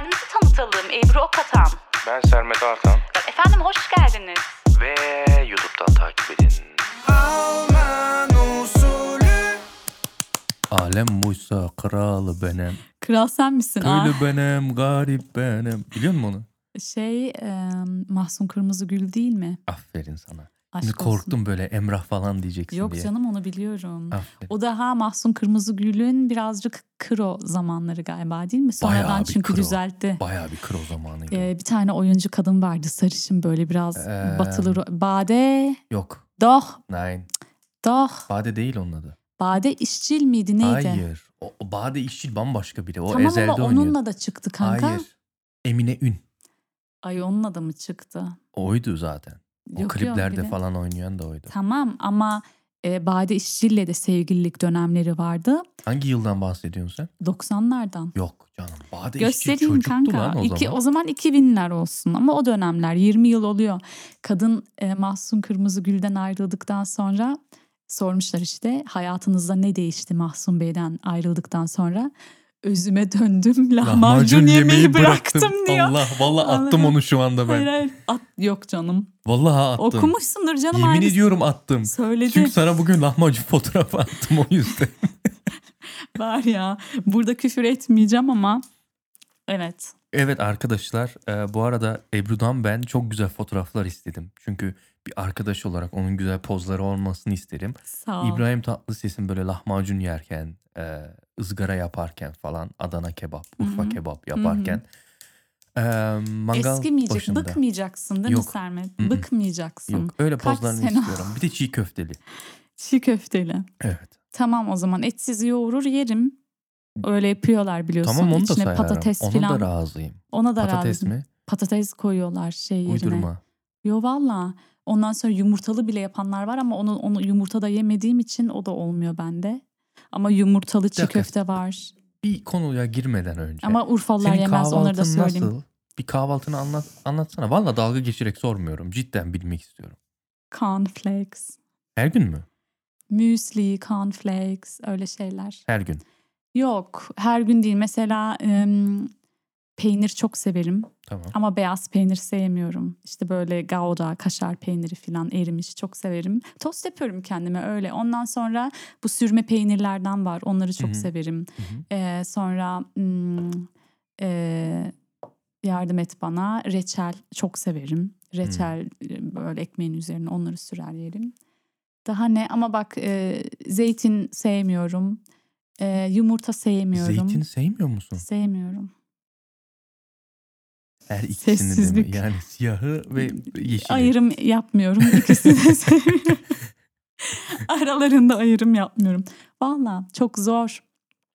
kendimizi tanıtalım. Ebru Okatan. Ben Sermet Artan. Efendim hoş geldiniz. Ve YouTube'dan takip edin. Alman usulü. Alem Musa kralı benim. Kral sen misin? Köylü benim, garip benim. Biliyor musun onu? Mahsun Kırmızıgül değil mi? Aferin sana. Aşk korktum olsun. Böyle Emrah falan diyeceksin. Yok diye. Yok canım, onu biliyorum. Aferin. O daha Mahsun Kırmızıgül'ün birazcık kro zamanları galiba, değil mi? Sonradan bayağı çünkü kro. Düzeltti. Bayağı bir kro zamanıydı. Bir tane oyuncu kadın vardı, sarışın böyle biraz batılı. Bade. Yok. Doch. Nein. Doch. Bade değil onun adı. Bade İşçil miydi neydi? Hayır. O Bade İşçil bambaşka biri. O tamam Ezel'de ama onunla oynuyordu. Da çıktı kanka. Hayır. Emine Ün. Ay onunla da mı çıktı? Oydu zaten. O yok, kliplerde yok falan oynayan da oydu. Tamam ama Bade İşçil'le de sevgililik dönemleri vardı. Hangi yıldan bahsediyorsun sen? 90'lardan. Yok canım. Bade İşçil çocuktu kanka. Lan o zaman. O zaman 2000'ler olsun ama o dönemler 20 yıl oluyor. Kadın Mahsun Kırmızıgül'den ayrıldıktan sonra sormuşlar işte hayatınızda ne değişti Mahsun Bey'den ayrıldıktan sonra. Özüme döndüm, lahmacun yemeği bıraktım diyor. Allah, vallahi attım onu şu anda ben. Hayır, yok canım. Vallahi attım. Okumuşsundur canım. Yemin ediyorum attım. Söyledi. Çünkü sana bugün lahmacun fotoğrafı attım o yüzden. Var ya, burada küfür etmeyeceğim ama evet. Evet arkadaşlar, bu arada Ebru'dan ben çok güzel fotoğraflar istedim. Çünü bir arkadaş olarak onun güzel pozları olmasını isterim. Sağ ol. İbrahim Tatlıses'in böyle lahmacun yerken, ızgara yaparken falan, Adana kebap, Urfa kebap yaparken mangal eskimeyecek, başında. Bıkmayacaksın değil mi Sermet? Bıkmayacaksın. Yok, öyle pozlarını istiyorum. Bir de çiğ köfteli. Çiğ köfteli. Evet. Tamam o zaman etsiz yoğurur yerim. Öyle yapıyorlar biliyorsun. Tamam onu da İçine sayarım. Patates ona falan. Da razıyım. Ona da patates razıyım. Patates mi? Patates koyuyorlar yerine. Uydurma. Yo valla. Ondan sonra yumurtalı bile yapanlar var ama onu yumurta da yemediğim için o da olmuyor bende. Ama yumurtalı çiğ köfte var. Bir konuya girmeden önce. Ama Urfalılar yemez, onları da söyleyeyim. Senin kahvaltın nasıl? Bir kahvaltını anlatsana. Valla dalga geçerek sormuyorum. Cidden bilmek istiyorum. Cornflakes. Her gün mü? Müsli, cornflakes, öyle şeyler. Her gün. Yok, her gün değil. Mesela peynir çok severim. Tamam. Ama beyaz peynir sevmiyorum. İşte böyle gouda, kaşar peyniri falan, erimiş çok severim. Tost yapıyorum kendime öyle. Ondan sonra bu sürme peynirlerden var. Onları çok severim. Sonra yardım et bana. Reçel çok severim. Reçel böyle ekmeğin üzerine onları sürer yerim. Daha ne? Ama bak zeytin sevmiyorum. Yumurta sevmiyorum. Zeytin sevmiyor musun? Sevmiyorum. Her ikisini de mi? Yani siyahı ve yeşili. Ayrım yapmıyorum. İkisini de sevmiyorum. Aralarında ayrım yapmıyorum. Valla çok zor.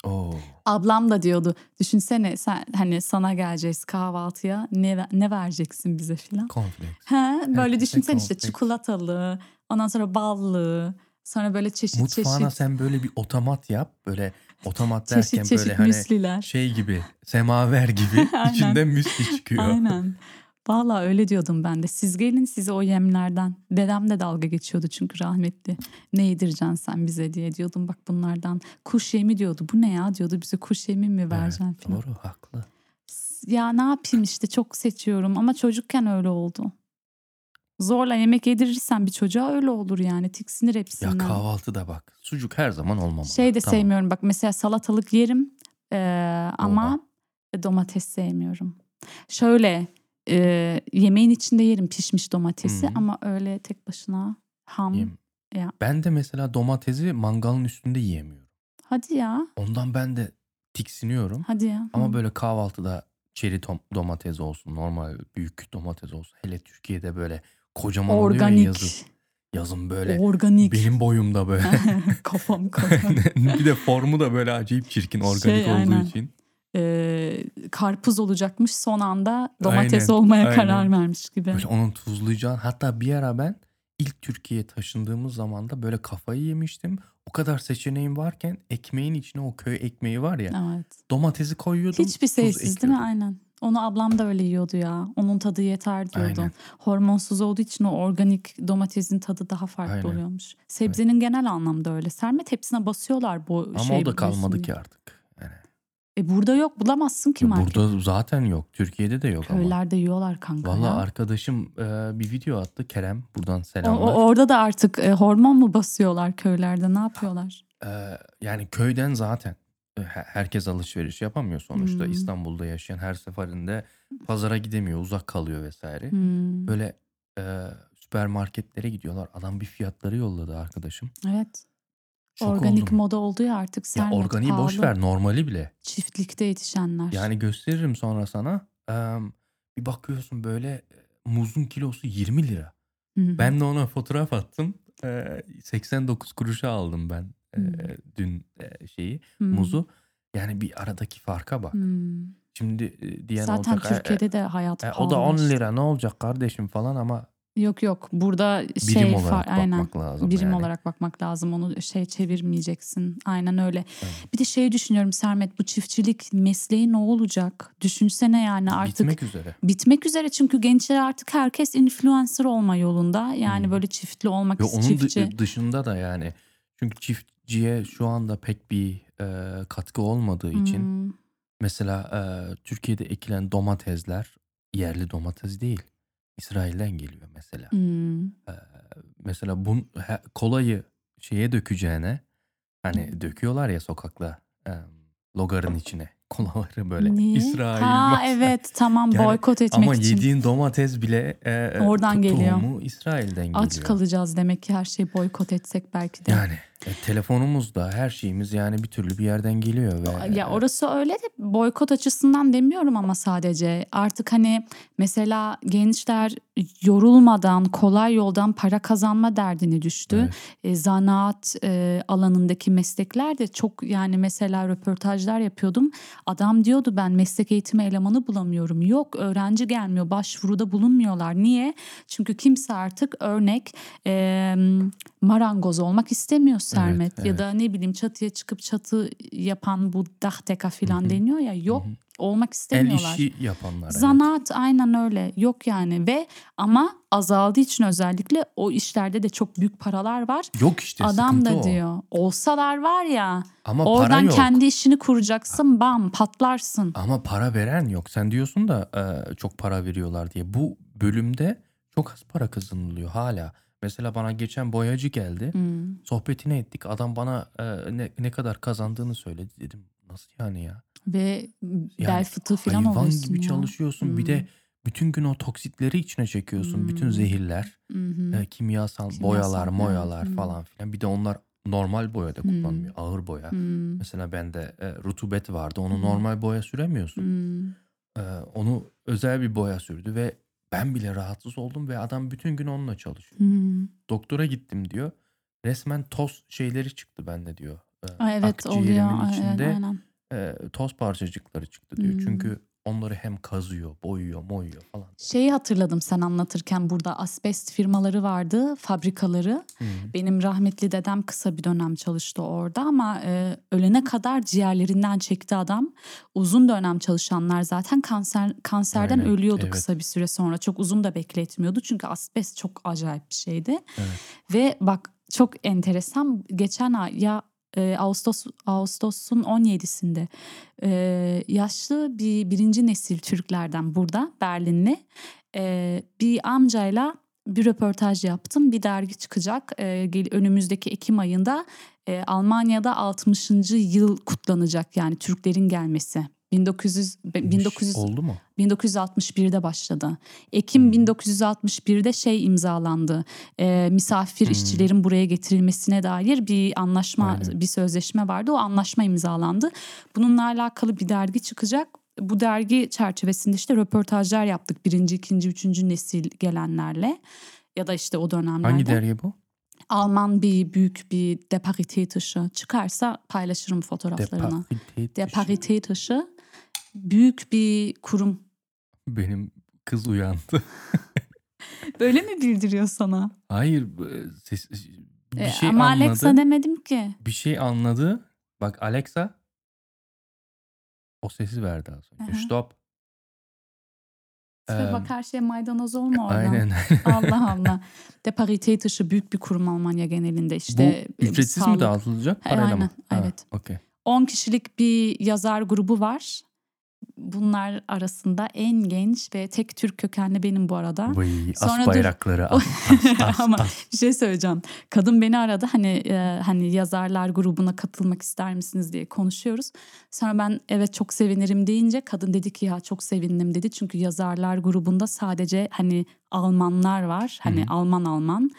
Oo. Ablam da diyordu. Düşünsene sen, hani sana geleceğiz kahvaltıya. Ne vereceksin bize filan. Cornflakes. Böyle düşünsene işte çikolatalı. Ondan sonra ballı. Sonra böyle çeşit mutfağına sen böyle bir otomat yap. Böyle otomat derken çeşit böyle hani müsliler. Şey gibi, semaver gibi içinde müsli çıkıyor. Aynen. Valla öyle diyordum ben de. Siz gelin size o yemlerden. Dedem de dalga geçiyordu çünkü rahmetli. Ne yedireceksin sen bize diye diyordum. Bak bunlardan kuş yemi diyordu. Bu ne ya diyordu. Bize kuş yemi mi vereceksin falan. Doğru, haklı. Ya ne yapayım işte çok seçiyorum ama çocukken öyle oldu. Zorla yemek yedirirsen bir çocuğa öyle olur yani, tiksinir hepsinden. Ya kahvaltıda bak sucuk her zaman olmamalı. Tamam. Sevmiyorum bak mesela salatalık yerim ama domates sevmiyorum. Şöyle yemeğin içinde yerim pişmiş domatesi ama öyle tek başına ham. Ya. Ben de mesela domatesi mangalın üstünde yiyemiyorum. Hadi ya. Ondan ben de tiksiniyorum. Hadi ya. Ama böyle kahvaltıda çeri domates olsun, normal büyük domates olsun. Hele Türkiye'de böyle kocaman oluyor ya yazın böyle. Organik. Benim boyumda böyle. Kafam kafam. Bir de formu da böyle acayip çirkin organik olduğu için. Karpuz olacakmış son anda domates olmaya karar vermiş gibi. Böyle onun tuzlayacağını. Hatta bir ara ben ilk Türkiye'ye taşındığımız zaman da böyle kafayı yemiştim. O kadar seçeneğim varken ekmeğin içine o köy ekmeği var ya. Evet. Domatesi koyuyordum. Hiçbir şeysiz değil mi? Aynen. Onu ablam da öyle yiyordu ya. Onun tadı yeter diyordu. Aynen. Hormonsuz olduğu için o organik domatesin tadı daha farklı oluyormuş. Sebzenin genel anlamda öyle. Sermet hepsine basıyorlar bu ama şey. Ama o da kalmadı ki artık. Yani Burada yok, bulamazsın ki market. Burada zaten yok. Türkiye'de de yok. Köylerde yiyorlar kanka. Valla arkadaşım bir video attı, Kerem, buradan selamlar. Orada da artık hormon mu basıyorlar köylerde, ne yapıyorlar? Yani köyden zaten herkes alışveriş yapamıyor sonuçta. İstanbul'da yaşayan her seferinde pazara gidemiyor, uzak kalıyor vesaire. Böyle süpermarketlere gidiyorlar. Adam bir fiyatları yolladı arkadaşım. Evet. Şok organik oldum. Moda oldu ya artık. Sermet, ya organiği pahalı. Boş ver, normali bile. Çiftlikte yetişenler. Yani gösteririm sonra sana. Bir bakıyorsun böyle muzun kilosu 20 lira. Hı-hı. Ben de ona fotoğraf attım. 89 kuruşa aldım ben dün şeyi, muzu. Yani bir aradaki farka bak. Şimdi diyen zaten olacak. Zaten Türkiye'de de hayat pahalı. O da 10 lira ne olacak kardeşim falan ama. Yok yok, burada şey birim olarak bakmak lazım. Birim olarak bakmak lazım, onu şey çevirmeyeceksin. Aynen öyle. Evet. Bir de şey düşünüyorum Sermet, bu çiftçilik mesleği ne olacak? Düşünsene yani artık. Bitmek üzere. Bitmek üzere çünkü gençler artık herkes influencer olma yolunda. Yani böyle çiftli olmak istiyor. Onun dışında da yani çünkü çiftçiye şu anda pek bir katkı olmadığı için mesela Türkiye'de ekilen domatesler yerli domates değil. İsrail'den geliyor mesela. Mesela bu kolayı şeye dökeceğine, hani döküyorlar ya sokakta logarın içine kolaları böyle. Niye? İsrail. Ha evet tamam, yani, boykot etmek ama için. Ama yediğin domates bile oradan geliyor. Tohumu İsrail'den geliyor. Aç kalacağız demek ki, her şeyi boykot etsek belki de. Yani telefonumuz da her şeyimiz yani bir türlü bir yerden geliyor. Ve, ya orası öyle de boykot açısından demiyorum ama sadece artık hani mesela gençler yorulmadan kolay yoldan para kazanma derdine düştü. Evet. Zanaat alanındaki meslekler de çok, yani mesela röportajlar yapıyordum. Adam diyordu ben meslek eğitimi elemanı bulamıyorum. Yok, öğrenci gelmiyor, başvuruda bulunmuyorlar. Niye? Çünkü kimse artık örnek marangoz olmak istemiyor Sermet. Evet, ya da ne bileyim çatıya çıkıp çatı yapan bu dahteka filan deniyor ya, yok. Olmak istemiyorlar. El işi yapanlar. Zanaat aynen öyle. Yok yani ve ama azaldığı için özellikle o işlerde de çok büyük paralar var. Yok işte adam da diyor. Olsalar var ya ama oradan kendi işini kuracaksın, bam patlarsın. Ama para veren yok. Sen diyorsun da çok para veriyorlar diye. Bu bölümde çok az para kazanılıyor hala. Mesela bana geçen boyacı geldi. Sohbetini ettik. Adam bana ne kadar kazandığını söyledi. Dedim nasıl yani ya? Ve bel fıtığı falan oluyorsun. Hayvan gibi ya. Çalışıyorsun. Bir de bütün gün o toksitleri içine çekiyorsun. Bütün zehirler, kimyasal boyalar, moyalar falan filan. Bir de onlar normal boyada kullanılmıyor. Ağır boya. Mesela bende rutubet vardı. Onu normal boya süremiyorsun. Onu özel bir boya sürdü ve ben bile rahatsız oldum ve adam bütün gün onunla çalışıyor. Doktora gittim diyor. Resmen toz şeyleri çıktı bende diyor. Evet oluyor. Içinde aynen. Toz parçacıkları çıktı diyor. Çünkü onları hem kazıyor, boyuyor, moyuyor falan. Şeyi hatırladım sen anlatırken, burada asbest firmaları vardı, fabrikaları. Benim rahmetli dedem kısa bir dönem çalıştı orada ama ölene kadar ciğerlerinden çekti adam. Uzun dönem çalışanlar zaten kanserden aynen, ölüyordu kısa bir süre sonra. Çok uzun da bekletmiyordu çünkü asbest çok acayip bir şeydi. Evet. Ve bak çok enteresan, geçen ay ya Ağustos'un 17'sinde yaşlı birinci nesil Türklerden burada Berlinli bir amcayla bir röportaj yaptım. Bir dergi çıkacak önümüzdeki Ekim ayında, Almanya'da 60. yıl kutlanacak yani Türklerin gelmesi. 1900 oldu mu? 1961'de başladı. Ekim 1961'de şey imzalandı. Misafir işçilerin buraya getirilmesine dair bir anlaşma, bir sözleşme vardı. O anlaşma imzalandı. Bununla alakalı bir dergi çıkacak. Bu dergi çerçevesinde işte röportajlar yaptık. Birinci, ikinci, üçüncü nesil gelenlerle ya da işte o dönemlerde. Hangi dergi bu? Alman bir büyük bir Paritätische, çıkarsa paylaşırım fotoğraflarını. Paritätische büyük bir kurum. Benim kız uyandı. Böyle mi bildiriyor sana? Hayır, bir şey ama anladı. Ama Alexa demedim ki. Bir şey anladı. Bak Alexa o sesi verdi az önce. Stop. Bak her şeye maydanoz olma oradan. Aynen. Allah Allah. De Paritätische büyük bir kurum Almanya genelinde işte. Bu ücretsiz mi dağıtılacak? Parayla mı? Aynen. Evet. Okay. 10 kişilik bir yazar grubu var. Bunlar arasında en genç ve tek Türk kökenli benim bu arada. Vay, as bayrakları as. Ama bir şey söyleyeceğim. Kadın beni aradı, hani yazarlar grubuna katılmak ister misiniz diye konuşuyoruz. Sonra ben evet çok sevinirim deyince kadın dedi ki ya çok sevindim dedi. Çünkü yazarlar grubunda sadece hani Almanlar var. Hani Hı-hı. Alman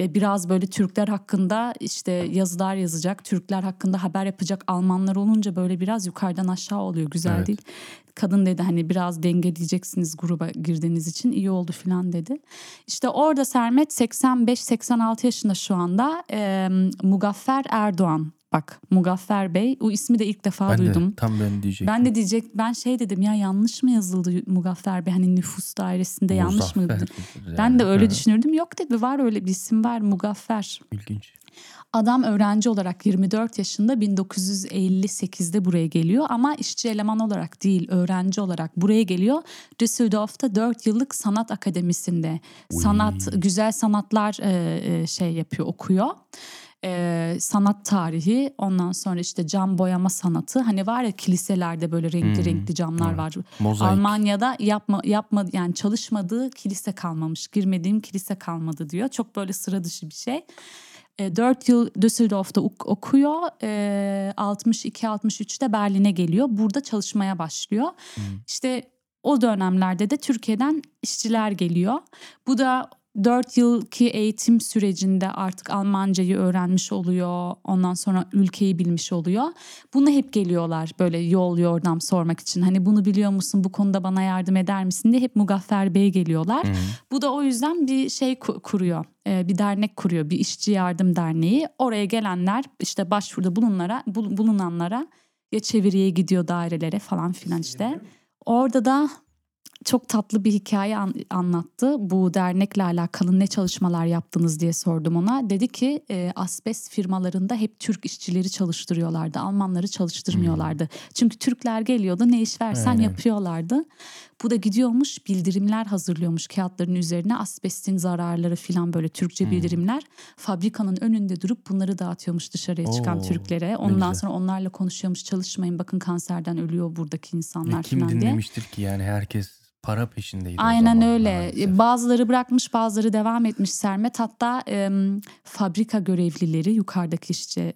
ve biraz böyle Türkler hakkında işte yazılar yazacak, Türkler hakkında haber yapacak Almanlar olunca böyle biraz yukarıdan aşağı oluyor. Güzel evet. Değil. Kadın dedi hani biraz dengeleyeceksiniz gruba girdiğiniz için iyi oldu falan dedi. İşte orada Sermet 85-86 yaşında şu anda Muzaffer Erdoğan. Bak Muzaffer Bey, o ismi de ilk defa duydum. Ben şey dedim ya yanlış mı yazıldı Muzaffer Bey hani nüfus dairesinde Muzaffer yanlış mı? Yani. Ben de öyle düşünürdüm. Yok dedi var öyle bir isim var Muzaffer. İlginç. Adam öğrenci olarak 24 yaşında 1958'de buraya geliyor ama işçi eleman olarak değil öğrenci olarak buraya geliyor. Düsseldorf'ta 4 yıllık sanat akademisinde güzel sanatlar şey yapıyor okuyor. Sanat tarihi ondan sonra işte cam boyama sanatı hani var ya kiliselerde böyle renkli renkli camlar evet. Var. Mozaik. Almanya'da yapma yani çalışmadığı kilise kalmamış girmediğim kilise kalmadı diyor çok böyle sıra dışı bir şey. 4 yıl Düsseldorf'ta okuyor. 62-63'te Berlin'e geliyor. Burada çalışmaya başlıyor. Hmm. İşte o dönemlerde de Türkiye'den işçiler geliyor. Bu da 4 yılki eğitim sürecinde artık Almancayı öğrenmiş oluyor. Ondan sonra ülkeyi bilmiş oluyor. Bunu hep geliyorlar böyle yol yordam sormak için. Hani bunu biliyor musun bu konuda bana yardım eder misin diye hep Muzaffer Bey'e geliyorlar. Hmm. Bu da o yüzden bir şey kuruyor. Bir dernek kuruyor. Bir işçi yardım derneği. Oraya gelenler işte başvuruda bulunanlara ya çeviriye gidiyor dairelere falan filan işte. Orada da çok tatlı bir hikaye anlattı. Bu dernekle alakalı ne çalışmalar yaptınız diye sordum ona. Dedi ki asbest firmalarında hep Türk işçileri çalıştırıyorlardı. Almanları çalıştırmıyorlardı. Çünkü Türkler geliyordu ne iş versen aynen. Yapıyorlardı. Bu da gidiyormuş bildirimler hazırlıyormuş kağıtların üzerine. Asbestin zararları falan böyle Türkçe bildirimler. Fabrikanın önünde durup bunları dağıtıyormuş dışarıya çıkan Türklere. Ondan sonra onlarla konuşuyormuş çalışmayın bakın kanserden ölüyor buradaki insanlar falan diye. Kim dinlemiştir ki yani herkes para peşindeydi. Aynen öyle. Bazıları bırakmış, bazıları devam etmiş Sermet. Hatta fabrika görevlileri, yukarıdaki işte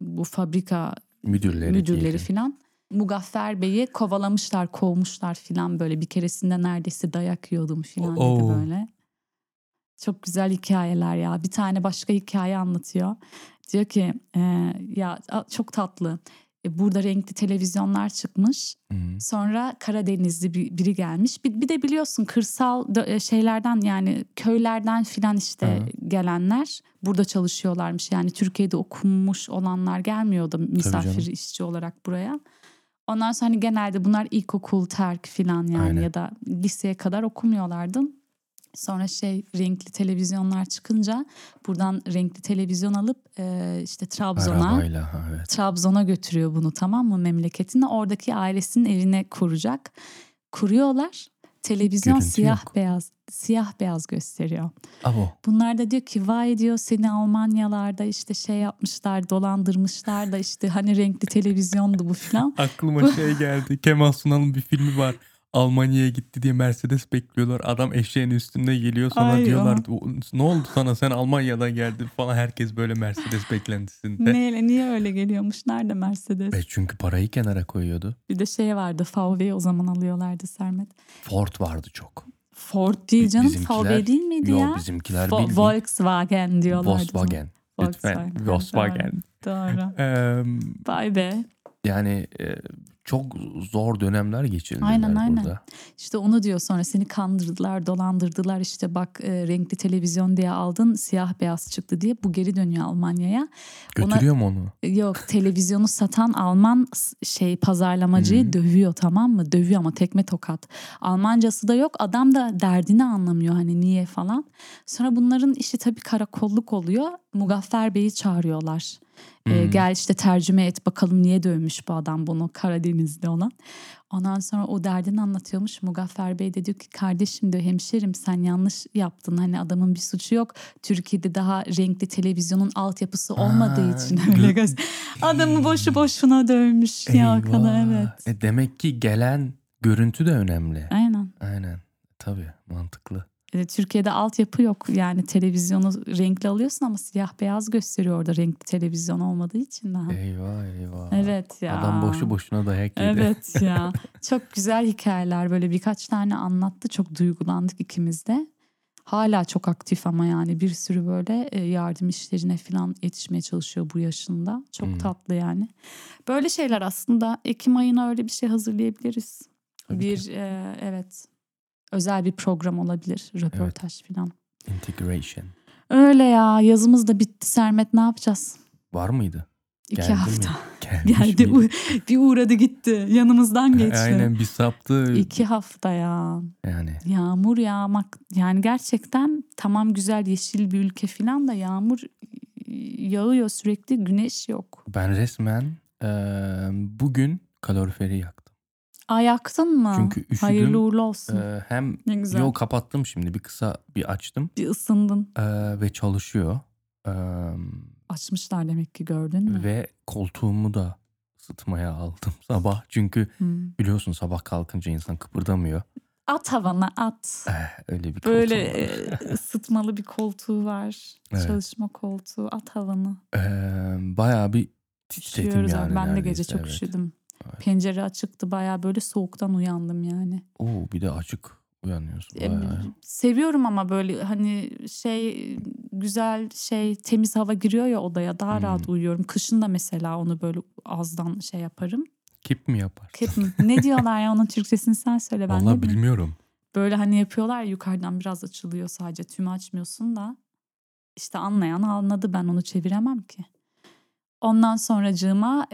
bu fabrika müdürleri filan. Muzaffer Bey'i kovalamışlar, kovmuşlar filan böyle. Bir keresinde neredeyse dayak yiyordum filan dedi böyle. Çok güzel hikayeler ya. Bir tane başka hikaye anlatıyor. Diyor ki ya çok tatlı. Burada renkli televizyonlar çıkmış. Sonra Karadenizli biri gelmiş. Bir de biliyorsun kırsal şeylerden yani köylerden filan işte gelenler burada çalışıyorlarmış. Yani Türkiye'de okumuş olanlar gelmiyordu misafir işçi olarak buraya. Ondan sonra hani genelde bunlar ilkokul terk filan yani aynen. Ya da liseye kadar okumuyorlardı. Sonra renkli televizyonlar çıkınca buradan renkli televizyon alıp işte Trabzon'a arabayla, evet. Trabzon'a götürüyor bunu tamam mı memleketine oradaki ailesinin evine kuracak. Kuruyorlar televizyon görüntü siyah beyaz gösteriyor. Abo. Bunlar da diyor ki vay diyor seni Almanyalarda işte şey yapmışlar dolandırmışlar da işte hani renkli televizyondu bu falan. Aklıma geldi Kemal Sunal'ın bir filmi var. Almanya'ya gitti diye Mercedes bekliyorlar. Adam eşeğin üstünde geliyor sonra diyorlar ne oldu sana sen Almanya'dan geldin falan. Herkes böyle Mercedes beklentisinde. Niye öyle geliyormuş? Nerede Mercedes? Çünkü parayı kenara koyuyordu. Bir de vardı VW o zaman alıyorlardı Sermet. Ford vardı çok. Ford değil canım VW değil miydi ya? Yok bizimkiler bildiğin. Volkswagen diyorlardı. Volkswagen. Lütfen Volkswagen. Doğru. Vay be. Yani çok zor dönemler geçirdiler aynen. Burada. İşte onu diyor sonra seni kandırdılar, dolandırdılar işte bak renkli televizyon diye aldın siyah beyaz çıktı diye bu geri dönüyor Almanya'ya. Götürüyor mu onu? Yok televizyonu satan Alman pazarlamacıyı dövüyor tamam mı? Dövüyor ama tekme tokat. Almancası da yok adam da derdini anlamıyor hani niye falan. Sonra bunların işi tabii karakolluk oluyor. Muzaffer Bey'i çağırıyorlar. Gel işte tercüme et bakalım niye dövmüş bu adam bunu, Karadenizli olan. Ondan sonra o derdini anlatıyormuş. Muzaffer Bey de diyor ki kardeşim diyor, hemşerim sen yanlış yaptın. Hani adamın bir suçu yok. Türkiye'de daha renkli televizyonun altyapısı olmadığı için öyle adamı boşu boşuna dövmüş. Eyvah. Ya kadar evet. Demek ki gelen görüntü de önemli. Aynen. Aynen. Tabii mantıklı. Türkiye'de altyapı yok. Yani televizyonu renkli alıyorsun ama siyah beyaz gösteriyor orada, renkli televizyon olmadığı için. Ha. Eyvah eyvah. Evet ya. Adam boşu boşuna dayak yedi. Evet ya. Çok güzel hikayeler, böyle birkaç tane anlattı. Çok duygulandık ikimiz de. Hala çok aktif ama yani bir sürü böyle yardım işlerine falan yetişmeye çalışıyor bu yaşında. Çok tatlı yani. Böyle şeyler aslında Ekim ayına öyle bir şey hazırlayabiliriz. Tabii bir evet. Özel bir program olabilir. Röportaj evet. Falan. Integration. Öyle ya. Yazımız da bitti Sermet. Ne yapacağız? Var mıydı? 2 hafta. Geldi. Bir uğradı gitti. Yanımızdan geçti. Aynen bir saptı. 2 hafta ya. Yani. Yağmur yağmak. Yani gerçekten tamam güzel yeşil bir ülke falan da yağmur yağıyor sürekli. Güneş yok. Ben resmen bugün kaloriferi yaktım. Ayaktın mı? Çünkü üşüdüm. Hayırlı uğurlu olsun. Hem yol kapattım şimdi. Bir kısa bir açtım. Bir ısındın. Ve çalışıyor. Açmışlar demek ki, gördün mü? Ve koltuğumu da ısıtmaya aldım sabah. Çünkü biliyorsun sabah kalkınca insan kıpırdamıyor. At havana at. Öyle bir koltuğu böyle ısıtmalı bir koltuğu var. Evet. Çalışma koltuğu. At havanı. Bayağı bir titredim yani. Ben de gece çok üşüdüm. Evet. Pencere açıktı, bayağı böyle soğuktan uyandım yani. Oo, bir de açık uyanıyorsun. Seviyorum ama böyle hani güzel temiz hava giriyor ya odaya, daha rahat uyuyorum. Kışın da mesela onu böyle azdan yaparım. Kip mi yapar? Kip mi? Ne diyorlar ya onun Türkçesini sen söyle, ben vallahi bilmiyorum. Böyle hani yapıyorlar, yukarıdan biraz açılıyor sadece, tümü açmıyorsun da. İşte anlayan anladı, ben onu çeviremem ki. Ondan sonracığıma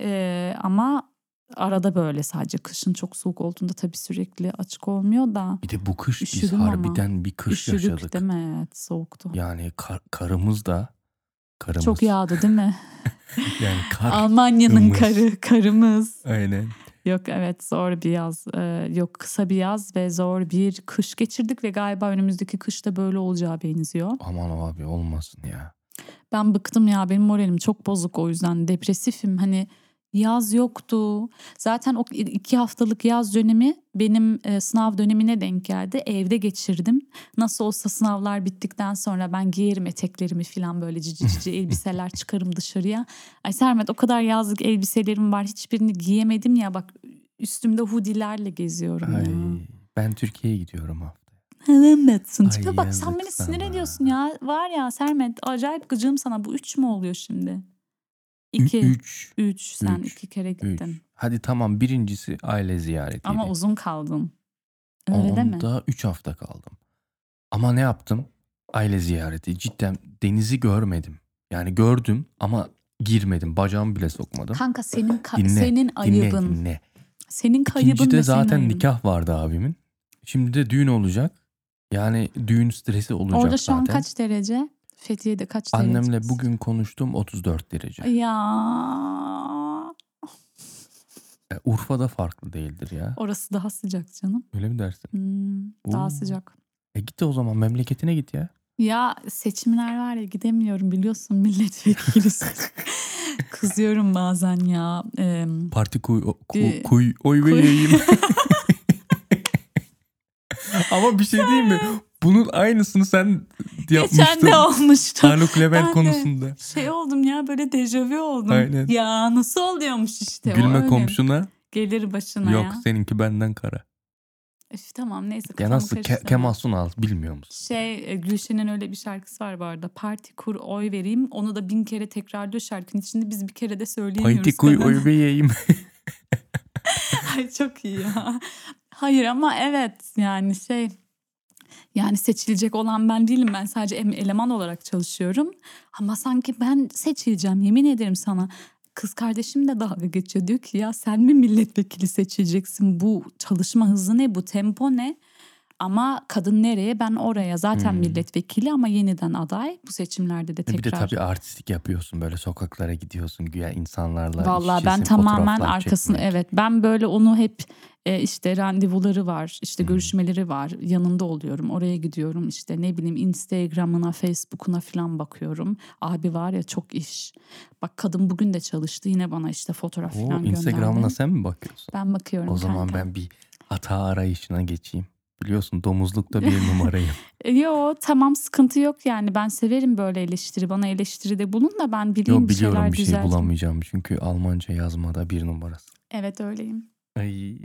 ama arada böyle sadece kışın çok soğuk olduğunda tabii sürekli açık olmuyor da. Bir de bu kış biz harbiden ama bir kış üşürük yaşadık. Değil mi? Evet, soğuktu. Yani karımız. Çok yağdı değil mi? Yani kar. Almanya'nın karımız. Aynen. Yok evet, zor bir yaz. Yok kısa bir yaz ve zor bir kış geçirdik ve galiba önümüzdeki kış da böyle olacağı benziyor. Aman abi olmasın ya. Ben bıktım ya, benim moralim çok bozuk, o yüzden depresifim hani. Yaz yoktu. Zaten o 2 haftalık yaz dönemi benim sınav dönemine denk geldi. Evde geçirdim. Nasıl olsa sınavlar bittikten sonra ben giyerim eteklerimi falan, böyle cici elbiseler çıkarım dışarıya. Ay Sermet, o kadar yazlık elbiselerim var, hiçbirini giyemedim ya, bak üstümde hoodilerle geziyorum. Ay, ya. Ben Türkiye'ye gidiyorum ha. Halametsin. Tipe bak sen, beni sinir ediyorsun ya. Var ya Sermet, acayip gıcığım sana. Bu 3 mü oluyor şimdi? 3 sen 2 kere gittin. 3. Hadi tamam, birincisi aile ziyareti. Ama uzun kaldın. Öyle değil mi? Onda 3 hafta kaldım. Ama ne yaptım? Aile ziyareti. Cidden denizi görmedim. Yani gördüm ama girmedim. Bacağımı bile sokmadım. Kanka senin ayıbın. Dinle. Senin kaybın ve senin ayıbın. İkincide zaten nikah vardı abimin. Şimdi de düğün olacak. Yani düğün stresi olacak zaten. Orada şu an kaç derece? Fethiye'de kaç derece? Annemle bugün konuştum, 34 derece. Ya. Urfa'da farklı değildir ya. Orası daha sıcak canım. Öyle mi dersin? Daha sıcak. Git de o zaman memleketine git ya. Ya seçimler var ya, gidemiyorum biliyorsun, milletvekili. Kızıyorum bazen ya. Parti oy vereyim. Ama bir şey değil mi? Bunun aynısını sen yapmıştın. Geçen de olmuştu. Tarık Levent konusunda. Oldum ya, böyle dejavu oldum. Aynen. Ya nasıl oluyormuş işte. Gülme komşuna. Gelir başına. Yok ya. Seninki benden kara. Tamam neyse. Ya nasıl Kemal Sunal bilmiyor musun? Gülşen'in öyle bir şarkısı var bu arada. Parti kur oy vereyim. Onu da 1000 kere tekrarlıyor şarkının içinde, biz bir kere de söyleyemiyoruz. Parti kur oy vereyim. Ay çok iyi ya. Hayır ama evet yani yani seçilecek olan ben değilim. Ben sadece eleman olarak çalışıyorum. Ama sanki ben seçileceğim, yemin ederim sana. Kız kardeşim de dalga geçiyor. Diyor ki ya sen mi milletvekili seçileceksin? Bu çalışma hızı ne? Bu tempo ne? Ama kadın nereye? Ben oraya. Zaten milletvekili ama yeniden aday. Bu seçimlerde de tekrar. Bir de tabii artistik yapıyorsun, böyle sokaklara gidiyorsun güya insanlarla. Vallahi ben tamamen arkasını çekmek. Evet, ben böyle onu hep işte randevuları var, işte görüşmeleri var. Yanında oluyorum, oraya gidiyorum, işte ne bileyim Instagram'ına, Facebook'una falan bakıyorum. Abi var ya, çok iş. Bak kadın bugün de çalıştı, yine bana işte fotoğraf falan gönderdi. Instagram'ına sen mi bakıyorsun? Ben bakıyorum. O zaman ben bir hata arayışına geçeyim. Biliyorsun domuzlukta bir numarayım. Yo tamam, sıkıntı yok yani, ben severim böyle eleştiri, bana eleştiride bulun da ben bileyim. Yo, biliyorum, bir şey bulamayacağım çünkü Almanca yazmada bir numarası. Evet öyleyim. Ay.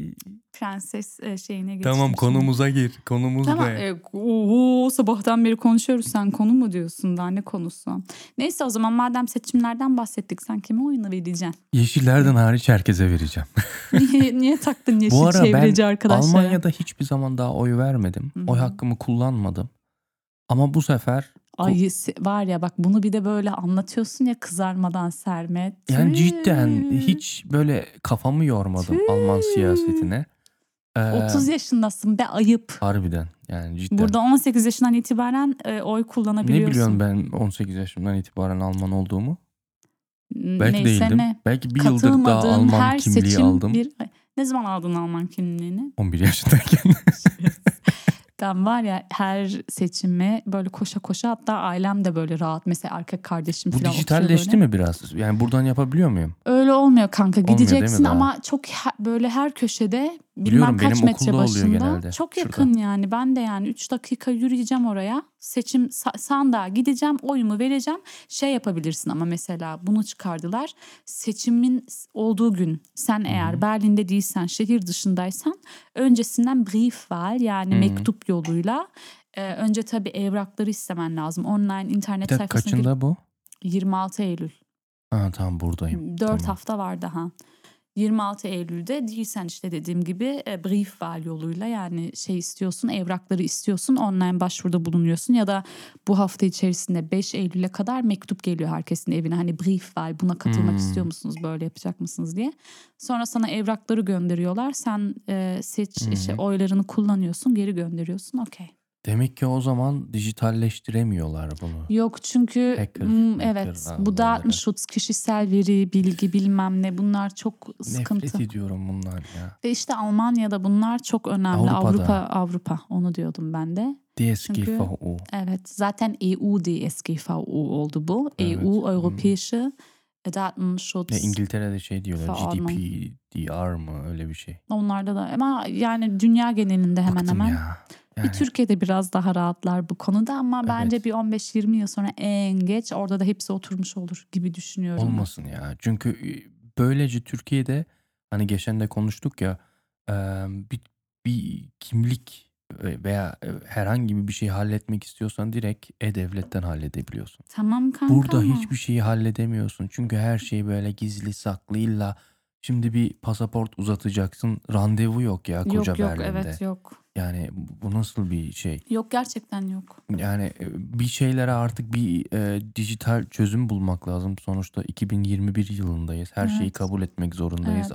Prenses şeyine geçelim. Tamam, konumuza gir. Konumuz tamam, ne? Sabahtan beri konuşuyoruz, sen konu mu diyorsun daha, ne konusu? Neyse o zaman madem seçimlerden bahsettik, sen kime oyunu vereceksin? Yeşillerden hariç herkese vereceğim. Niye taktın yeşil çevreci arkadaşlara? Bu ara ben Almanya'da hiçbir zaman daha oy vermedim. Hı-hı. Oy hakkımı kullanmadım. Ama bu sefer... Ay var ya bak, bunu bir de böyle anlatıyorsun ya kızarmadan Sermet. Yani cidden hiç böyle kafamı yormadım Alman siyasetine. 30 yaşındasın be, ayıp. Harbiden yani cidden. Burada 18 yaşından itibaren oy kullanabiliyorsun. Ne biliyorsun ben 18 yaşından itibaren Alman olduğumu? Belki neyse değildim. Ne? Belki bir yıldır daha Alman kimliği aldım. Ne zaman aldın Alman kimliğini? 11 yaşındayken. Ben var ya her seçimi böyle koşa koşa, hatta ailem de böyle rahat, mesela erkek kardeşim falan. Bu dijitalleşti mi biraz? Yani buradan yapabiliyor muyum? Öyle olmuyor kanka, gideceksin ama çok böyle her köşede bilmem kaç metre başında, çok yakın şurada. Yani ben de yani 3 dakika yürüyeceğim oraya, seçim sandığa gideceğim, oyumu vereceğim. Şey yapabilirsin ama mesela bunu çıkardılar, seçimin olduğu gün sen eğer Berlin'de değilsen, şehir dışındaysan öncesinden brief var yani mektup yoluyla. Önce tabii evrakları istemen lazım online internet sayfasına. Kaçında bu? 26 Eylül. Ha, tam buradayım. 4 hafta var daha. 26 Eylül'de değilsen işte dediğim gibi brief val yoluyla yani şey istiyorsun, evrakları istiyorsun, online başvuruda bulunuyorsun ya da bu hafta içerisinde 5 Eylül'e kadar mektup geliyor herkesin evine, hani brief val, buna katılmak istiyor musunuz, böyle yapacak mısınız diye. Sonra sana evrakları gönderiyorlar, sen seç işte oylarını kullanıyorsun, geri gönderiyorsun, okey. Demek ki o zaman dijitalleştiremiyorlar bunu. Yok çünkü evet bu Datenschutz, kişisel veri, bilgi bilmem ne, bunlar çok sıkıntı. Nefret ediyorum bunlar ya. Ve işte Almanya'da bunlar çok önemli. Avrupa onu diyordum ben de. DSGVO. Çünkü, evet zaten EU DSGVO oldu bu. Evet. EU Europäische Datenschutz. Ya İngiltere'de şey diyorlar, GDPR mı öyle bir şey. Onlarda da ama yani dünya genelinde hemen hemen. Ya. Yani. Türkiye'de biraz daha rahatlar bu konuda ama bence bir 15-20 yıl sonra en geç orada da hepsi oturmuş olur gibi düşünüyorum. Olmasın ya, çünkü böylece Türkiye'de hani geçen de konuştuk ya, bir kimlik veya herhangi bir şey halletmek istiyorsan direkt e-devletten halledebiliyorsun. Tamam kanka. Burada hiçbir şeyi halledemiyorsun çünkü her şey böyle gizli saklı, illa şimdi bir pasaport uzatacaksın, randevu yok ya koca Berlin'de. Yok. Yani bu nasıl bir şey? Yok gerçekten yok. Yani bir şeylere artık bir dijital çözüm bulmak lazım. Sonuçta 2021 yılındayız. Her şeyi kabul etmek zorundayız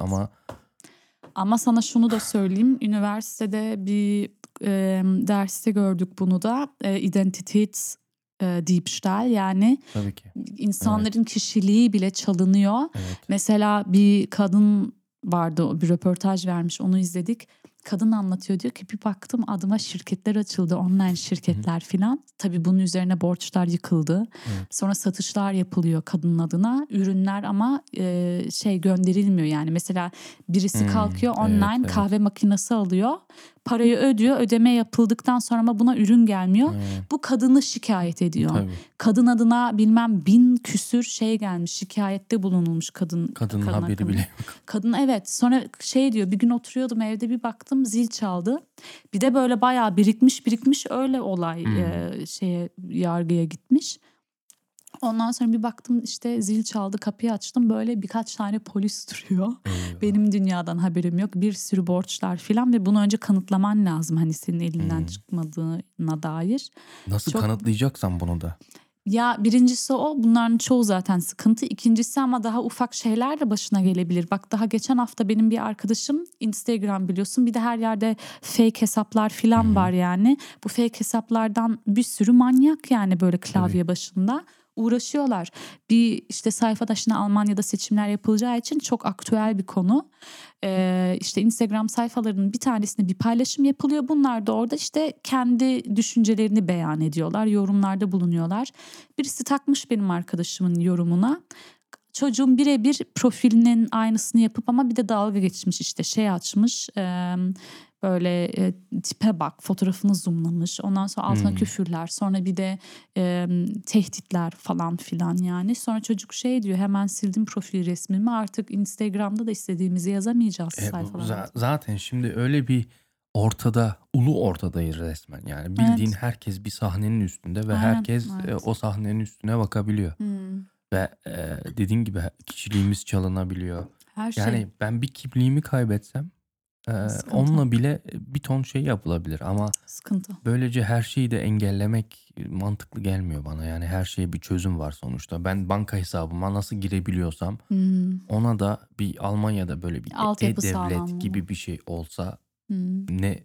ama sana şunu da söyleyeyim. Üniversitede bir derste gördük bunu da. Identität Diebstahl, yani insanların kişiliği bile çalınıyor. Evet. Mesela bir kadın vardı, bir röportaj vermiş, onu izledik. Kadın anlatıyor, diyor ki bir baktım adıma şirketler açıldı, online şirketler filan. Tabii bunun üzerine borçlar yıkıldı. Evet. Sonra satışlar yapılıyor kadının adına. Ürünler ama şey gönderilmiyor yani. Mesela birisi kalkıyor online kahve makinesi alıyor. Parayı ödüyor. Ödeme yapıldıktan sonra ama buna ürün gelmiyor. Bu kadını şikayet ediyor. Tabii. Kadın adına bilmem 1000 küsür şey gelmiş. Şikayette bulunulmuş kadın. Kadının haberi hakkında. Bile yok. Kadın Sonra şey diyor, bir gün oturuyordum evde, bir baktım zil çaldı. Bir de böyle bayağı birikmiş öyle olay yargıya gitmiş. Ondan sonra bir baktım işte zil çaldı, kapıyı açtım, böyle birkaç tane polis duruyor. Eyvah. Benim dünyadan haberim yok, bir sürü borçlar filan ve bunu önce kanıtlaman lazım hani senin elinden çıkmadığına dair. Nasıl kanıtlayacaksan bunu da. Ya birincisi o, bunların çoğu zaten sıkıntı. İkincisi ama daha ufak şeyler de başına gelebilir. Bak daha geçen hafta benim bir arkadaşım, Instagram biliyorsun bir de her yerde fake hesaplar filan var yani. Bu fake hesaplardan bir sürü manyak yani böyle klavye başında uğraşıyorlar. Bir işte sayfada şimdi Almanya'da seçimler yapılacağı için çok aktüel bir konu. İşte Instagram sayfalarının bir tanesinde bir paylaşım yapılıyor. Bunlar da orada işte kendi düşüncelerini beyan ediyorlar. Yorumlarda bulunuyorlar. Birisi takmış benim arkadaşımın yorumuna. Çocuğun birebir profilinin aynısını yapıp ama bir de dalga geçmiş işte şey açmış... Böyle tipe bak, fotoğrafını zoomlamış. Ondan sonra altına küfürler. Sonra bir de tehditler falan filan yani. Sonra çocuk şey diyor, hemen sildim profil resmimi. Artık Instagram'da da istediğimizi yazamayacağız sayfalarında. Zaten şimdi öyle bir ortada, ulu ortadayız resmen. Yani bildiğin herkes bir sahnenin üstünde ve herkes o sahnenin üstüne bakabiliyor. Ve dediğin gibi kişiliğimiz çalınabiliyor. Her yani şey. Ben bir kimliğimi kaybetsem onunla bile bir ton şey yapılabilir ama sıkıntı. Böylece her şeyi de engellemek mantıklı gelmiyor bana. Yani her şeye bir çözüm var sonuçta. Ben banka hesabıma nasıl girebiliyorsam ona da bir Almanya'da böyle bir e-devlet gibi bir şey olsa ne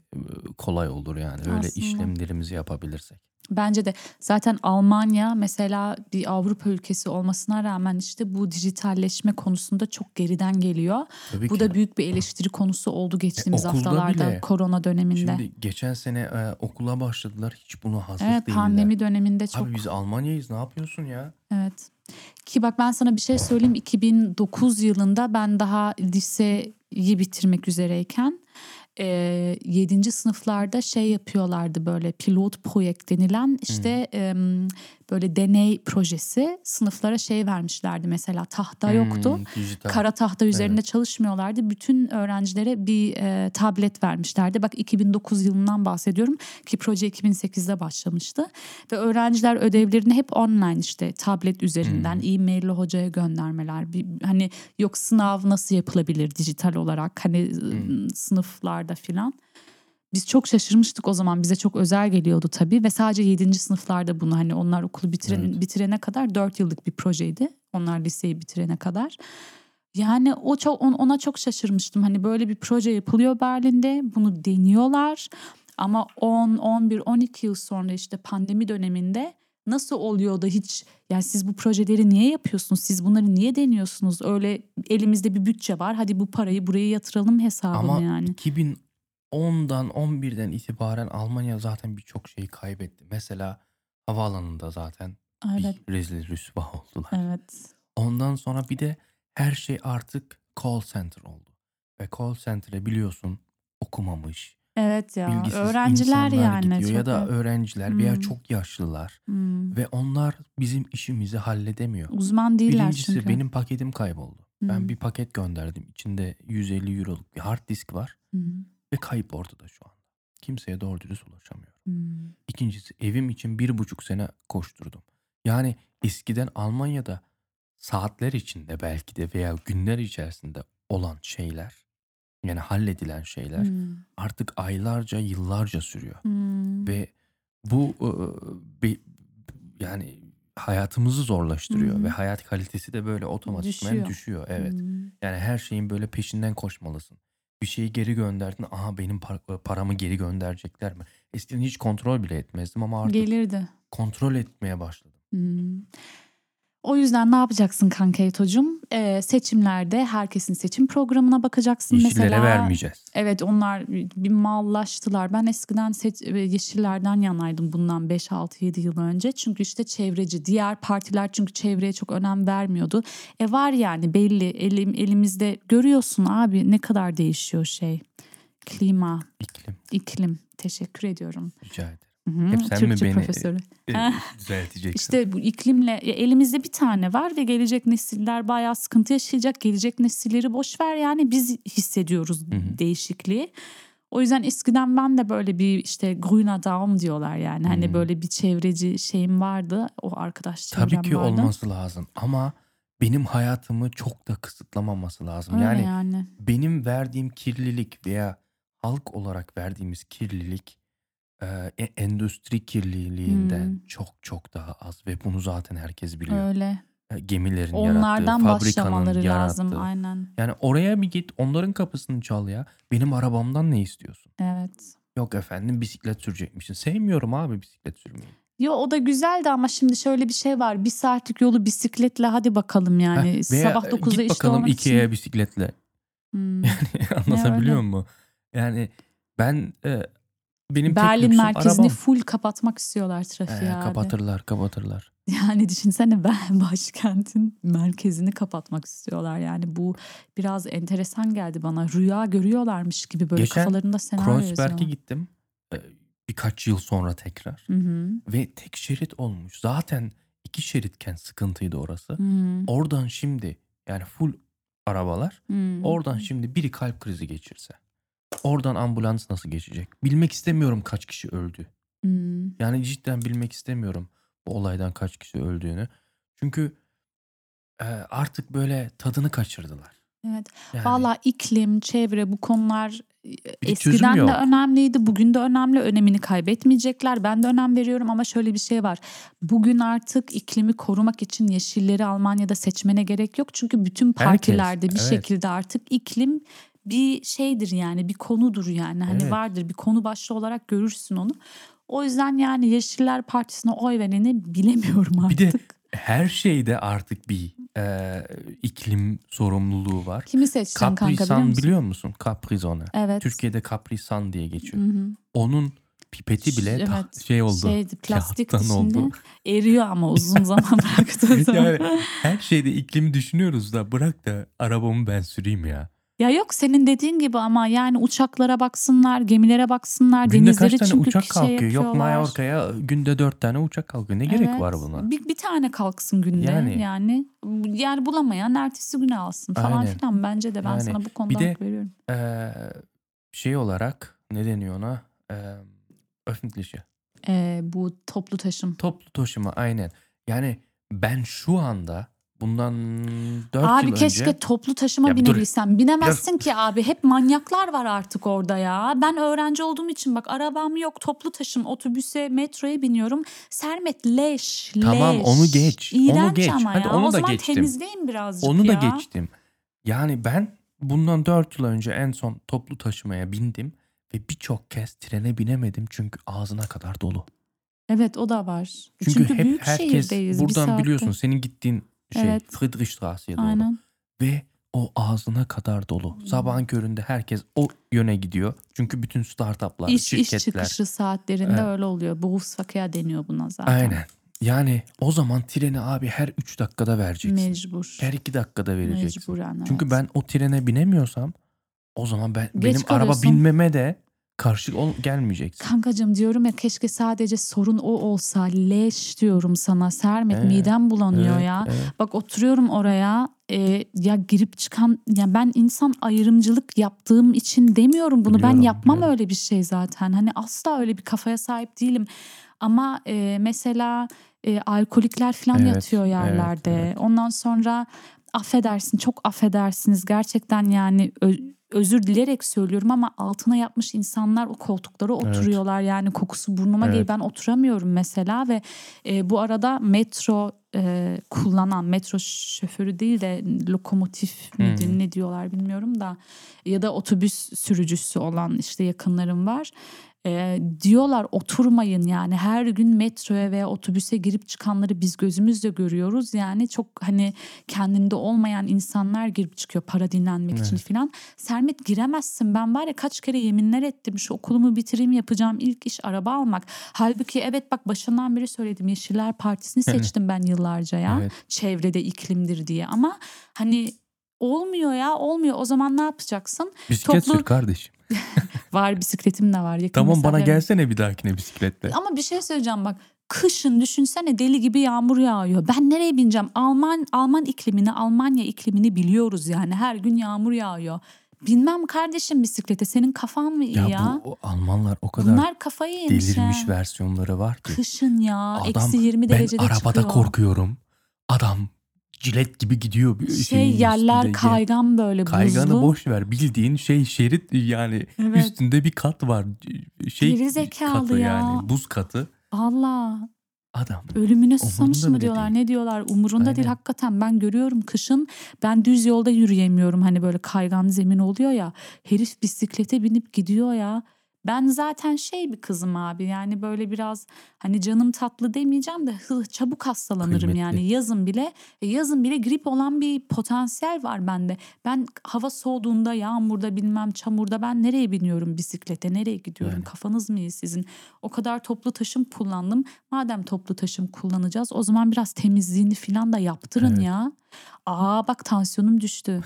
kolay olur yani. Öyle aslında işlemlerimizi yapabilirsek. Bence de zaten Almanya mesela bir Avrupa ülkesi olmasına rağmen işte bu dijitalleşme konusunda çok geriden geliyor. Tabii bu ki. Da büyük bir eleştiri konusu oldu geçtiğimiz haftalarda bile, korona döneminde. Şimdi geçen sene okula başladılar, hiç buna hazır değiller. Pandemi döneminde çok. Abi biz Almanya'yız, ne yapıyorsun ya? Evet. Ki bak ben sana bir şey söyleyeyim, 2009 yılında ben daha liseyi bitirmek üzereyken 7. sınıflarda şey yapıyorlardı, böyle pilot projekt denilen işte böyle deney projesi, sınıflara şey vermişlerdi mesela tahta yoktu, dijital. Kara tahta üzerinde çalışmıyorlardı, bütün öğrencilere bir tablet vermişlerdi. Bak 2009 yılından bahsediyorum ki proje 2008'de başlamıştı ve öğrenciler ödevlerini hep online işte tablet üzerinden e-mail ile hocaya göndermeler, hani yok sınav nasıl yapılabilir dijital olarak hani sınıflar da filan. Biz çok şaşırmıştık o zaman, bize çok özel geliyordu tabii ve sadece 7. sınıflarda bunu, hani onlar okulu bitirene kadar 4 yıllık bir projeydi. Onlar liseyi bitirene kadar. Yani o çok, ona çok şaşırmıştım. Hani böyle bir proje yapılıyor Berlin'de. Bunu deniyorlar. Ama 10, 11, 12 yıl sonra işte pandemi döneminde nasıl oluyor da hiç, yani siz bu projeleri niye yapıyorsunuz? Siz bunları niye deniyorsunuz? Öyle elimizde bir bütçe var. Hadi bu parayı buraya yatıralım hesabını ama yani. Ama 2010'dan 11'den itibaren Almanya zaten birçok şeyi kaybetti. Mesela havaalanında zaten bir rezil rüsva oldular. Evet. Ondan sonra bir de her şey artık call center oldu. Ve call center'e biliyorsun okumamış. Evet ya, bilgisiz öğrenciler yani gidiyor. Ya da öğrenciler veya çok yaşlılar ve onlar bizim işimizi halledemiyor. Uzman değiller. Birincisi çünkü. Benim paketim kayboldu. Ben bir paket gönderdim. İçinde 150 euroluk bir hard disk var ve kayıp ortada şu anda. Kimseye doğru dürüst ulaşamıyorum. İkincisi evim için 1,5 sene koşturdum. Yani eskiden Almanya'da saatler içinde belki de veya günler içerisinde olan şeyler, yani halledilen şeyler artık aylarca, yıllarca sürüyor. Ve bu yani hayatımızı zorlaştırıyor ve hayat kalitesi de böyle otomatikmen düşüyor. Evet. Yani her şeyin böyle peşinden koşmalısın. Bir şeyi geri gönderdin, aha benim paramı geri gönderecekler mi? Eskiden hiç kontrol bile etmezdim ama artık gelirdi. Kontrol etmeye başladım. O yüzden ne yapacaksın kanka Eto'cum? Seçimlerde herkesin seçim programına bakacaksın. Yeşillere mesela, vermeyeceğiz. Evet, onlar bir mallaştılar. Ben eskiden yeşillerden yanaydım bundan 5-6-7 yıl önce. Çünkü işte çevreci, diğer partiler çünkü çevreye çok önem vermiyordu. Var yani belli, elimizde görüyorsun abi ne kadar değişiyor şey. Klima. İklim. Teşekkür ediyorum. Rica ederim. Hep sen Türkçe mi beni düzelteceksin? İşte bu iklimle elimizde bir tane var ve gelecek nesiller bayağı sıkıntı yaşayacak. Gelecek nesilleri boş ver yani, biz hissediyoruz değişikliği. O yüzden eskiden ben de böyle bir işte Grüner Daumen diyorlar yani. Hani böyle bir çevreci şeyim vardı. O arkadaş çevrem vardı. Tabii ki olması lazım ama benim hayatımı çok da kısıtlamaması lazım. Yani benim verdiğim kirlilik veya halk olarak verdiğimiz kirlilik endüstri kirliliğinden çok daha az ve bunu zaten herkes biliyor. Öyle. Gemilerin onlardan yarattığı, fabrikanın yarattığı. Lazım, aynen. Yani oraya bir git, onların kapısını çal ya. Benim arabamdan ne istiyorsun? Evet. Yok efendim bisiklet sürecekmişsin. Sevmiyorum abi bisiklet sürmeyi. Yo, o da güzeldi ama şimdi şöyle bir şey var. Bir saatlik yolu bisikletle hadi bakalım yani. Sabah 9'da işte bakalım Ikea'ya bisikletle. Yani anlatabiliyor musun? Yani ben... Benim Berlin merkezini arabam. Full kapatmak istiyorlar trafiği abi. Kapatırlar. Yani düşünsene başkentin merkezini kapatmak istiyorlar. Yani bu biraz enteresan geldi bana. Rüya görüyorlarmış gibi böyle geçen kafalarında senaryo yazıyor. Geçen Kreuzberg'e gittim birkaç yıl sonra tekrar. Hı-hı. Ve tek şerit olmuş. Zaten iki şeritken sıkıntıydı orası. Hı-hı. Oradan şimdi yani full arabalar. Hı-hı. Oradan şimdi biri kalp krizi geçirse. Oradan ambulans nasıl geçecek? Bilmek istemiyorum kaç kişi öldü. Yani cidden bilmek istemiyorum bu olaydan kaç kişi öldüğünü. Çünkü artık böyle tadını kaçırdılar. Evet. Yani, valla iklim, çevre bu konular eskiden de önemliydi. Bugün de önemli. Önemini kaybetmeyecekler. Ben de önem veriyorum ama şöyle bir şey var. Bugün artık iklimi korumak için yeşilleri Almanya'da seçmene gerek yok. Çünkü bütün partilerde herkes, bir şekilde artık iklim... bir şeydir yani, bir konudur yani, hani vardır bir konu başlığı olarak görürsün onu. O yüzden yani Yeşiller Partisi'ne oy vereni bilemiyorum artık. Bir de her şeyde artık bir iklim sorumluluğu var. Kimi seçeceksin kanka biliyor musun? Capri-Sun biliyor musun? Capri-Sun'u. Evet. Türkiye'de Capri-Sun diye geçiyor. Hı-hı. Onun pipeti bile oldu. Plastik oldu. Eriyor ama uzun zaman bıraktığı zaman. Yani her şeyde iklimi düşünüyoruz da bırak da arabamı ben süreyim ya. Ya yok senin dediğin gibi ama yani uçaklara baksınlar, gemilere baksınlar, günde denizleri çünkü şey yapıyorlar. Günde kaç tane uçak kalkıyor? Yok Mallorca'ya günde 4 tane uçak kalkıyor. Ne gerek var buna? Bir tane kalksın günde yani. Yani bulamayan ertesi güne alsın falan filan. Bence de ben sana bu konuda hak veriyorum. Bir de şey olarak ne deniyor ona? Öffentliche. Bu toplu taşıma. Toplu taşıma aynen. Yani ben şu anda... Bundan 4 abi yıl keşke önce... toplu taşıma binebilsem. Binemezsin ki abi. Hep manyaklar var artık orada ya. Ben öğrenci olduğum için bak arabam yok. Toplu taşım, otobüse, metroya biniyorum. Sermet leş. Tamam onu geç. İğrenç ama hadi ya. Onu o da zaman geçtim. Temizleyin birazcık onu ya. Onu da geçtim. Yani ben bundan 4 yıl önce en son toplu taşımaya bindim. Ve birçok kez trene binemedim. Çünkü ağzına kadar dolu. Evet o da var. Çünkü hep büyük herkes buradan biliyorsun senin gittiğin Friedrichstraße'ye doğru. Aynen. Ve o ağzına kadar dolu. Sabahın köründe herkes o yöne gidiyor. Çünkü bütün startuplar, şirketler. İş çıkışı saatlerinde öyle oluyor. Berufsverkehr deniyor buna zaten. Aynen. Yani o zaman treni abi her 3 dakikada vereceksin. Mecbur. Her 2 dakikada vereceksin. Mecburen, evet. Çünkü ben o trene binemiyorsam o zaman benim araba binmeme de karşı gelmeyeceksin. Kankacığım diyorum ya keşke sadece sorun o olsa. Leş diyorum sana Sermet. Midem bulanıyor ya. Bak oturuyorum oraya. Ya girip çıkan ya ben insan ayrımcılık yaptığım için demiyorum bunu. Biliyorum, ben yapmam öyle bir şey zaten. Hani asla öyle bir kafaya sahip değilim. Ama mesela alkolikler falan yatıyor yerlerde. Evet. Ondan sonra affedersin, çok affedersiniz gerçekten yani... Özür dilerek söylüyorum ama altına yapmış insanlar o koltuklara oturuyorlar. Yani kokusu burnuma geliyor. Ben oturamıyorum mesela ve bu arada metro kullanan, metro şoförü değil de lokomotif müdürü ne diyorlar bilmiyorum da ya da otobüs sürücüsü olan işte yakınlarım var. Diyorlar oturmayın yani her gün metroya veya otobüse girip çıkanları biz gözümüzle görüyoruz yani çok hani kendinde olmayan insanlar girip çıkıyor para dinlenmek için filan. Sermet giremezsin ben bari kaç kere yeminler ettim şu okulumu bitireyim yapacağım ilk iş araba almak. Halbuki evet bak başından beri söyledim Yeşiller Partisi'ni seçtim ben yıllarca ya çevrede iklimdir diye ama hani olmuyor o zaman ne yapacaksın? Bisiklet sür kardeşim. Var bisikletim de var. Yakın tamam bana gelsene bir dahakine bisikletle. Ama bir şey söyleyeceğim bak. Kışın düşünsene deli gibi yağmur yağıyor. Ben nereye bineceğim? Almanya iklimini biliyoruz yani. Her gün yağmur yağıyor. Binmem kardeşim bisiklete. Senin kafan mı iyi ya? Ya bu Almanlar o kadar bunlar kafayı yemiş delirmiş versiyonları var ki. Kışın ya. Adam, eksi 20 derecede çıkıyor. Ben arabada korkuyorum. Adam cilet gibi gidiyor. Şey yerler kaygan böyle buzlu. Kayganı boş ver, bildiğin şey şerit yani, evet. Üstünde bir kat var. Şey katı ya. Yani buz katı. Allah. Adam. Ölümüne susamış mı diyorlar değil. Ne diyorlar umurunda aynen. Değil hakikaten ben görüyorum kışın ben düz yolda yürüyemiyorum hani böyle kaygan zemin oluyor ya herif bisiklete binip gidiyor ya. Ben zaten şey bir kızım abi yani böyle biraz hani canım tatlı demeyeceğim de çabuk hastalanırım. Kıymetli. Yani yazın bile grip olan bir potansiyel var bende. Ben hava soğuduğunda yağmurda bilmem çamurda ben nereye biniyorum bisiklete nereye gidiyorum yani. Kafanız mı iyi sizin? O kadar toplu taşım kullandım madem toplu taşım kullanacağız o zaman biraz temizliğini falan da yaptırın evet. Ya. Aa bak tansiyonum düştü.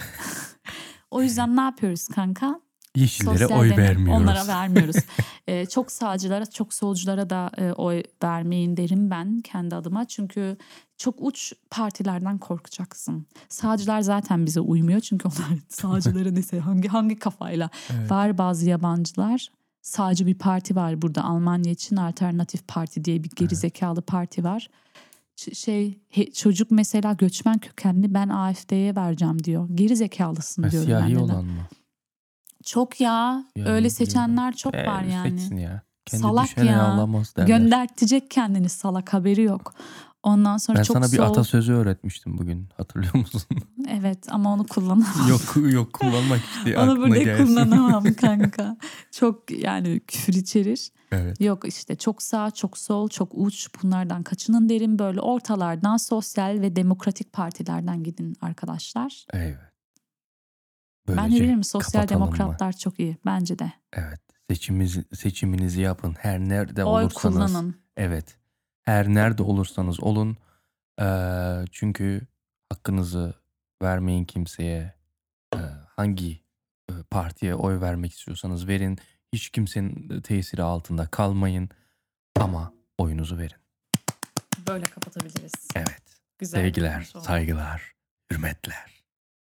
O yüzden ne yapıyoruz kanka? Yeşillere sosyal oy vermiyoruz. Onlara vermiyoruz. Çok sağcılara, çok solculara da oy vermeyin derim ben kendi adıma. Çünkü çok uç partilerden korkacaksın. Sağcılar zaten bize uymuyor. Çünkü onlar sağcılara neyse hangi kafayla. Evet. Var bazı yabancılar. Sağcı bir parti var burada Almanya için. Alternatif Parti diye bir gerizekalı evet. Parti var. Çocuk mesela göçmen kökenli ben AfD'ye vereceğim diyor. Gerizekalısın diyorum. Siyahi olan mı? Çok ya. Yani, öyle seçenler çok var yani. Seçsin ya. Kendi salak ya. Göndertecek kendini salak haberi yok. Ondan sonra ben çok sana bir atasözü öğretmiştim bugün. Hatırlıyor musun? Evet ama onu kullanamam. Yok kullanmak işte. Onu burada gelsin. Kullanamam kanka. Çok yani küfür içerir. Evet. Yok işte çok sağ, çok sol, çok uç bunlardan kaçının derim. Böyle ortalardan sosyal ve demokratik partilerden gidin arkadaşlar. Evet. Böylece ben de bilirim sosyal demokratlar mı? Çok iyi bence de. Evet seçiminizi yapın her nerede oy olursanız. Oy kullanın. Evet her nerede olursanız olun çünkü hakkınızı vermeyin kimseye hangi partiye oy vermek istiyorsanız verin. Hiç kimsenin tesiri altında kalmayın ama oyunuzu verin. Böyle kapatabiliriz. Evet. Güzel. Sevgiler, saygılar, hürmetler.